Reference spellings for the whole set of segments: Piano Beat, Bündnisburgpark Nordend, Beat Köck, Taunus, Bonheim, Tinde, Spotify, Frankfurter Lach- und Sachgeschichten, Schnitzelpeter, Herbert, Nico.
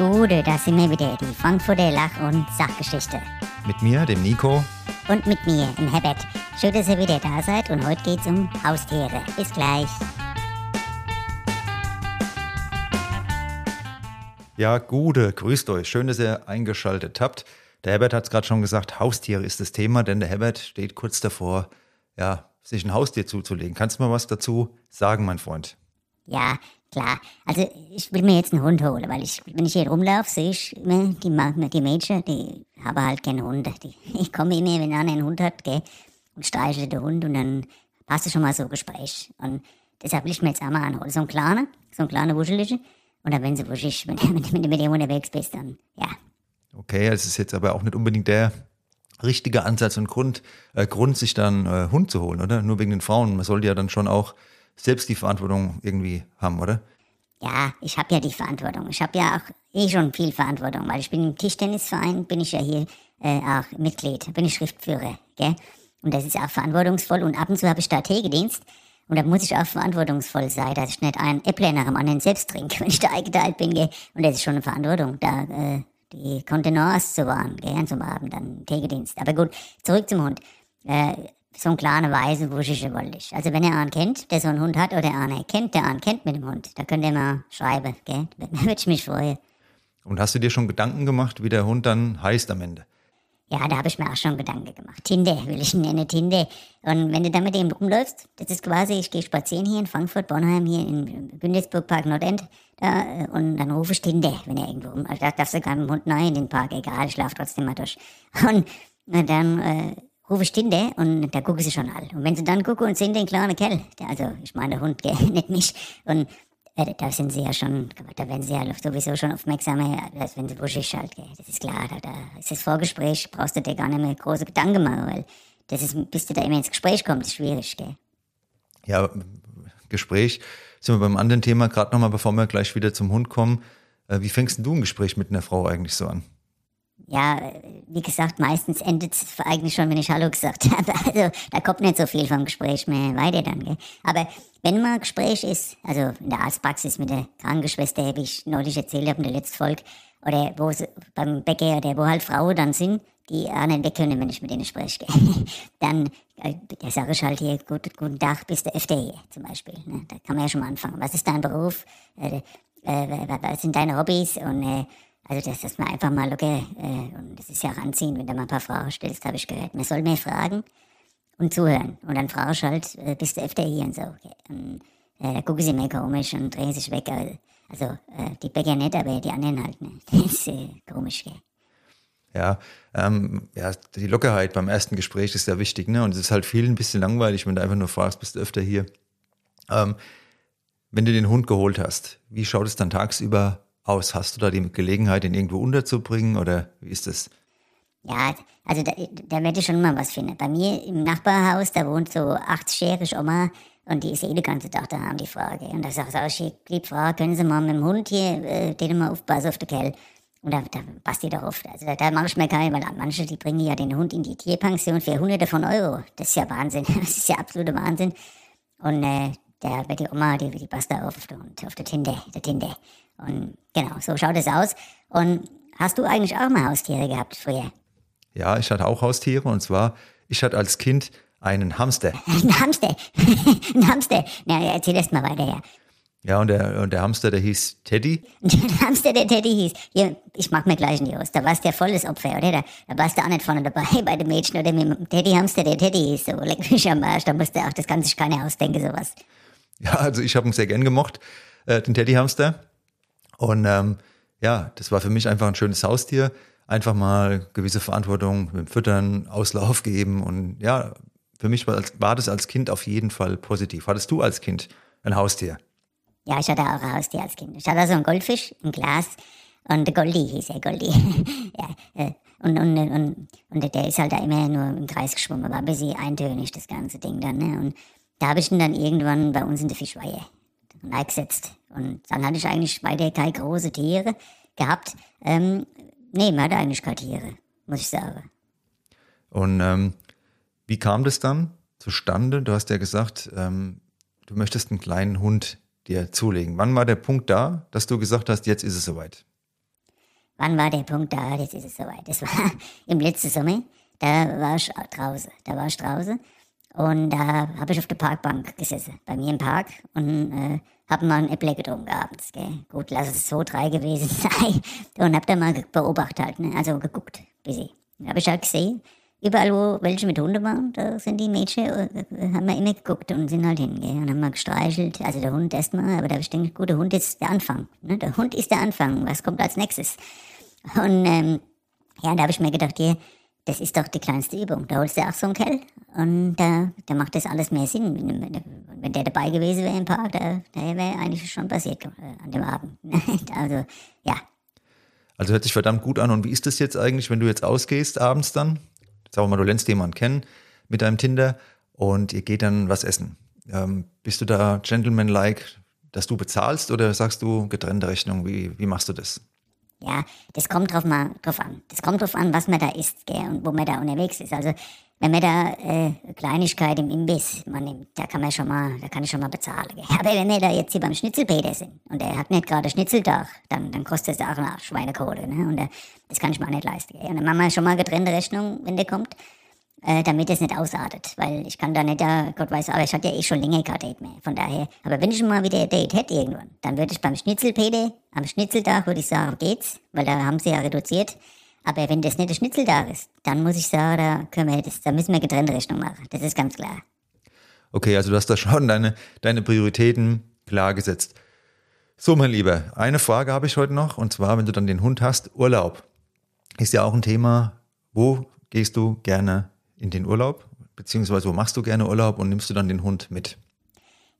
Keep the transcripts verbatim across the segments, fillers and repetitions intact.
Gute, da sind wir wieder, die Frankfurter Lach- und Sachgeschichte. Mit mir, dem Nico. Und mit mir, dem Herbert. Schön, dass ihr wieder da seid und heute geht's um Haustiere. Bis gleich. Ja, Gute, grüßt euch. Schön, dass ihr eingeschaltet habt. Der Herbert hat es gerade schon gesagt, Haustiere ist das Thema, denn der Herbert steht kurz davor, ja, sich ein Haustier zuzulegen. Kannst du mal was dazu sagen, mein Freund? Ja, klar, also ich will mir jetzt einen Hund holen, weil ich, wenn ich hier rumlaufe, sehe ich immer die, die Mädchen, die haben halt keine Hunde. Die, ich komme immer, wenn einer einen Hund hat, gell, und streichle den Hund und dann passt schon mal so ein Gespräch. Und deshalb will ich mir jetzt einmal anholen, so einen kleinen, so einen kleinen Wuschelige. Und dann, wenn sie wuschig, wenn, wenn du mit dem unterwegs bist, dann, ja. Okay, es ist jetzt aber auch nicht unbedingt der richtige Ansatz und Grund, äh, Grund sich dann äh, Hund zu holen, oder? Nur wegen den Frauen, man sollte ja dann schon auch selbst die Verantwortung irgendwie haben, oder? Ja, ich habe ja die Verantwortung. Ich habe ja auch eh schon viel Verantwortung, weil ich bin im Tischtennisverein, bin ich ja hier äh, auch Mitglied, bin ich Schriftführer, gell? Und das ist auch verantwortungsvoll und ab und zu habe ich da Teegedienst und da muss ich auch verantwortungsvoll sein, dass ich nicht einen Äppler nach dem anderen selbst trinke, wenn ich da eingeteilt bin, gell? Und das ist schon eine Verantwortung, da äh, die Kontenance zu wahren, gell? Und zum Abend dann Teegedienst. Aber gut, zurück zum Hund. Äh, So ein kleiner weißer Wuschische wollte ich. Also wenn ihr einen kennt, der so einen Hund hat, oder einer kennt, der einen kennt mit dem Hund, da könnt ihr mal schreiben, gell? Da würde ich mich freuen. Und hast du dir schon Gedanken gemacht, wie der Hund dann heißt am Ende? Ja, da habe ich mir auch schon Gedanken gemacht. Tinde will ich ihn nennen, Tinde. Und wenn du dann mit dem rumläufst, das ist quasi, ich gehe spazieren hier in Frankfurt, Bonheim, hier im Bündnisburgpark Nordend, da, und dann rufe ich Tinde, wenn er irgendwo rum. Also da darfst du keinen Hund rein in den Park, egal, ich schlafe trotzdem mal durch. Und na dann... Äh, rufe ich Tinde und da gucke sie schon all. Und wenn sie dann gucken und sehen den kleinen Kerl, der, also ich meine der Hund, gell, nicht mich, und äh, da sind sie ja schon, da werden sie ja sowieso schon aufmerksamer, als wenn sie wuschig halt, gell. Das ist klar, da, da ist das Vorgespräch, brauchst du dir gar nicht mehr große Gedanken machen, weil das ist, bis du da immer ins Gespräch kommst, ist schwierig, gell. Ja, Gespräch, sind wir beim anderen Thema, gerade nochmal, bevor wir gleich wieder zum Hund kommen, wie fängst du ein Gespräch mit einer Frau eigentlich so an? Ja, wie gesagt, meistens endet es eigentlich schon, wenn ich Hallo gesagt habe. Also da kommt nicht so viel vom Gespräch mehr weiter dann, gell? Aber wenn mal ein Gespräch ist, also in der Arztpraxis mit der Krankenschwester, habe ich neulich erzählt, habe in der letzten Folge, oder wo beim Bäcker, oder wo halt Frauen dann sind, die auch nicht weg können, wenn ich mit denen spreche, gell? Dann ja, sage ich halt hier, gut, guten Tag, bist du öfter hier zum Beispiel, ne? Da kann man ja schon mal anfangen. Was ist dein Beruf? Äh, äh, was sind deine Hobbys? Und äh, Also das ist mal einfach mal locker, äh, und das ist ja auch anziehend, wenn du mal ein paar Fragen stellst, habe ich gehört. Man soll mehr fragen und zuhören. Und dann frage ich halt, äh, bist du öfter hier und so. Okay. Und, äh, da gucken sie mir komisch und drehen sich weg. Also äh, die Bäcker nicht, aber die anderen halt nicht. Das ist äh, komisch, gell? Ja, ähm, ja, die Lockerheit beim ersten Gespräch ist ja wichtig, ne? Und es ist halt vielen ein bisschen langweilig, wenn du einfach nur fragst, bist du öfter hier. Ähm, wenn du den Hund geholt hast, wie schaut es dann tagsüber aus? Hast du da die Gelegenheit, ihn irgendwo unterzubringen oder wie ist das? Ja, also da, da werde ich schon mal was finden. Bei mir im Nachbarhaus, da wohnt so achtzigjährige Oma und die ist eh den ganzen Tag da haben die Frage. Und da sagt sie, ich liebe Frau, können Sie mal mit dem Hund hier äh, den mal aufpassen auf den Kerl? Und da, da passt die doch oft. Also da, da mache ich mir keine, weil manche, die bringen ja den Hund in die Tierpension für hunderte von Euro. Das ist ja Wahnsinn, das ist ja absoluter Wahnsinn. Und äh, da wird die Oma, die, die passt da auf, auf den Hund, auf den Tinde, der Tinde. Und genau, so schaut es aus. Und hast du eigentlich auch mal Haustiere gehabt früher? Ja, ich hatte auch Haustiere und zwar, ich hatte als Kind einen Hamster. Ein Hamster? Ein Hamster? Na, erzähl erst mal weiter, ja. Ja, und der, und der Hamster, der hieß Teddy. Der Hamster, der Teddy hieß. Hier, ich mach mir gleich in die Hose. Da warst du ja volles Opfer, oder? Da, da warst du auch nicht vorne dabei bei dem Mädchen oder mit dem Teddy-Hamster, der Teddy hieß. So, leck mich am Arsch, da musste auch, das kann sich keiner ausdenken, sowas. Ja, also ich habe ihn sehr gern gemocht, äh, den Teddy-Hamster. Und ähm, ja, das war für mich einfach ein schönes Haustier. Einfach mal gewisse Verantwortung mit dem Füttern, Auslauf geben. Und ja, für mich war, war das als Kind auf jeden Fall positiv. Hattest du als Kind ein Haustier? Ja, ich hatte auch ein Haustier als Kind. Ich hatte so einen Goldfisch im Glas. Und Goldi hieß er, Goldi. Ja, und, und, und, und der ist halt da immer nur im Kreis geschwommen. War ein bisschen eintönig, das ganze Ding dann, ne? Und da habe ich ihn dann irgendwann bei uns in der Fischweihe eingesetzt. Und dann hatte ich eigentlich weiter keine großen Tiere gehabt. Ähm, nee, man hatte eigentlich keine Tiere, muss ich sagen. Und ähm, wie kam das dann zustande? Du hast ja gesagt, ähm, du möchtest einen kleinen Hund dir zulegen. Wann war der Punkt da, dass du gesagt hast, jetzt ist es soweit? Wann war der Punkt da? Jetzt ist es soweit. Das war im letzten Sommer. Da war ich draußen. Da war ich draußen. Und da habe ich auf der Parkbank gesessen. Bei mir im Park. Und äh, habe mal ein Äpple getrunken abends. Gell? Gut, lass es so drei gewesen sein. Und habe da mal beobachtet halt. Ne? Also geguckt. Da habe ich halt gesehen, überall wo welche mit Hunden waren, da sind die Mädchen, haben wir immer geguckt und sind halt hingegangen und haben mal gestreichelt. Also der Hund erstmal, aber da habe ich gedacht, gut, der Hund ist der Anfang. Ne? Der Hund ist der Anfang. Was kommt als nächstes? Und ähm, ja, da habe ich mir gedacht, hier, das ist doch die kleinste Übung. Da holst du auch so einen Kerl und da, da macht das alles mehr Sinn. Wenn der dabei gewesen wäre im Park, da, da wäre eigentlich schon passiert an dem Abend. Also, ja. Also hört sich verdammt gut an. Und wie ist das jetzt eigentlich, wenn du jetzt ausgehst abends dann? Sag mal, du lernst jemanden kennen mit deinem Tinder und ihr geht dann was essen. Ähm, bist du da gentleman-like, dass du bezahlst oder sagst du getrennte Rechnung? Wie, wie machst du das? Ja, das kommt drauf mal drauf an. Das kommt drauf an, was man da isst, gell, und wo man da unterwegs ist. Also wenn man da äh, Kleinigkeit im Imbiss, man nimmt, da kann man schon mal, da kann ich schon mal bezahlen. Gell. Aber wenn wir da jetzt hier beim Schnitzelpeter sind und er hat nicht gerade Schnitzeltag, dann, dann kostet es auch eine Schweinekohle, ne? Und äh, das kann ich mir auch nicht leisten. Gell. Und dann machen wir schon mal getrennte Rechnung, wenn der kommt, äh, damit es nicht ausartet, weil ich kann da nicht, ja, Gott weiß, aber ich hatte ja eh schon länger kein Date mehr. Von daher, aber wenn ich schon mal wieder ein Date hätte irgendwann, dann würde ich beim Schnitzelpeter, am Schnitzeltag würde ich sagen, geht's, weil da haben sie ja reduziert. Aber wenn das nicht der Schnitzel da ist, dann muss ich sagen, da, können wir das, da müssen wir getrennte Rechnung machen. Das ist ganz klar. Okay, also du hast da schon deine, deine Prioritäten klar gesetzt. So, mein Lieber, eine Frage habe ich heute noch. Und zwar, wenn du dann den Hund hast, Urlaub. Ist ja auch ein Thema, wo gehst du gerne in den Urlaub? Beziehungsweise, wo machst du gerne Urlaub und nimmst du dann den Hund mit?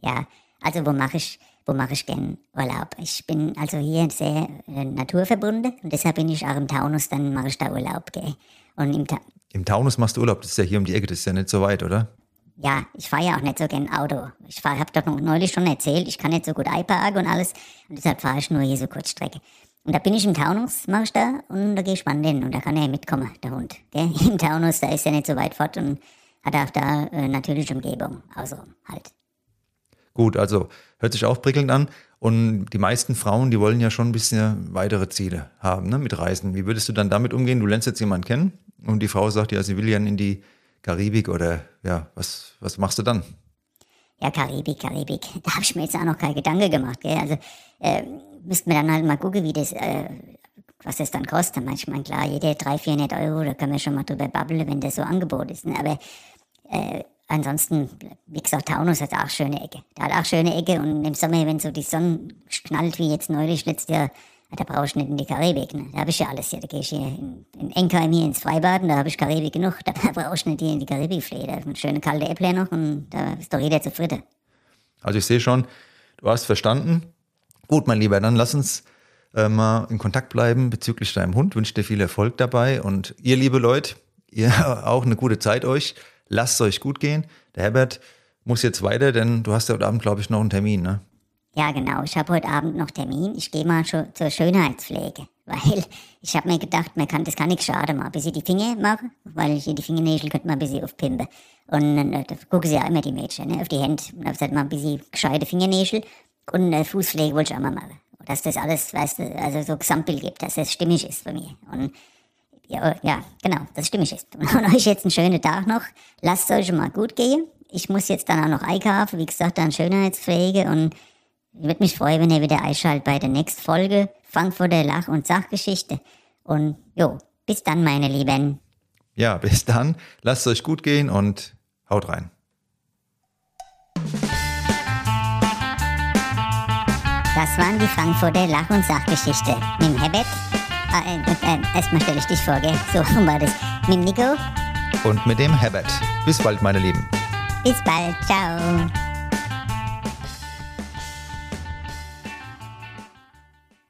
Ja, also wo mache ich Wo mache ich gern Urlaub? Ich bin also hier sehr äh, naturverbunden und deshalb bin ich auch im Taunus, dann mache ich da Urlaub. Gell? Und im, Ta- Im Taunus machst du Urlaub, das ist ja hier um die Ecke, das ist ja nicht so weit, oder? Ja, ich fahre ja auch nicht so gern Auto. Ich habe doch noch neulich schon erzählt, ich kann nicht so gut einparken und alles und deshalb fahre ich nur hier so Kurzstrecke. Und da bin ich im Taunus, mache ich da und da gehe ich spannend hin und da kann er mitkommen, der Hund. Gell? Im Taunus, da ist er nicht so weit fort und hat auch da äh, natürliche Umgebung, also halt. Gut, also hört sich auch prickelnd an und die meisten Frauen, die wollen ja schon ein bisschen weitere Ziele haben, ne, mit Reisen. Wie würdest du dann damit umgehen? Du lernst jetzt jemanden kennen und die Frau sagt ja, sie will ja in die Karibik oder ja, was, was machst du dann? Ja, Karibik, Karibik, da habe ich mir jetzt auch noch keine Gedanken gemacht, gell? Also äh, müsste man dann halt mal gucken, wie das, äh, was das dann kostet. Manchmal, klar, jede dreihundert, vierhundert Euro, da können wir schon mal drüber babbeln, wenn das so ein Angebot ist, ne? Aber äh, ansonsten, wie gesagt, Taunus hat auch schöne Ecke. Da hat auch schöne Ecke und im Sommer, wenn so die Sonne knallt, wie jetzt neulich letztes Jahr, da brauche ich nicht in die Karibik. Ne? Da habe ich ja alles hier. Da gehe ich hier in, in N K M hier ins Freibad und da habe ich Karibik genug. Da brauche ich nicht hier in die Karibik fliegen. Da sind schöne kalte Äpfel noch und da ist doch jeder zufrieden. Also ich sehe schon, du hast verstanden. Gut, mein Lieber, dann lass uns äh, mal in Kontakt bleiben bezüglich deinem Hund. Wünsche dir viel Erfolg dabei und ihr, liebe Leute, ihr auch eine gute Zeit euch. Lasst es euch gut gehen. Der Herbert muss jetzt weiter, denn du hast ja heute Abend, glaube ich, noch einen Termin, ne? Ja, genau. Ich habe heute Abend noch Termin. Ich gehe mal schon zur Schönheitspflege, weil ich habe mir gedacht, man kann, das kann nichts schaden mal ein bisschen die Finger machen, weil hier die Fingernägel könnte man ein bisschen aufpimpen. Und äh, da gucken sie ja immer die Mädchen, ne, auf die Hände. Und da hat man ein bisschen gescheite Fingernägel und äh, Fußpflege wollte ich auch mal machen. Dass das alles, weißt du, also so Gesamtbild gibt, dass das stimmig ist bei mir. Und Ja, ja, genau, das stimmig ist. Und euch jetzt einen schönen Tag noch. Lasst es euch mal gut gehen. Ich muss jetzt dann auch noch einkaufen, wie gesagt, dann Schönheitspflege. Und ich würde mich freuen, wenn ihr wieder einschaltet bei der nächsten Folge Frankfurter Lach- und Sachgeschichte. Und jo, bis dann, meine Lieben. Ja, bis dann. Lasst es euch gut gehen und haut rein. Das waren die Frankfurter Lach- und Sachgeschichte mit dem Herbert. Ah, äh, äh, erstmal stelle ich dich vor, gell? So war das. Mit dem Nico. Und mit dem Herbert. Bis bald, meine Lieben. Bis bald. Ciao.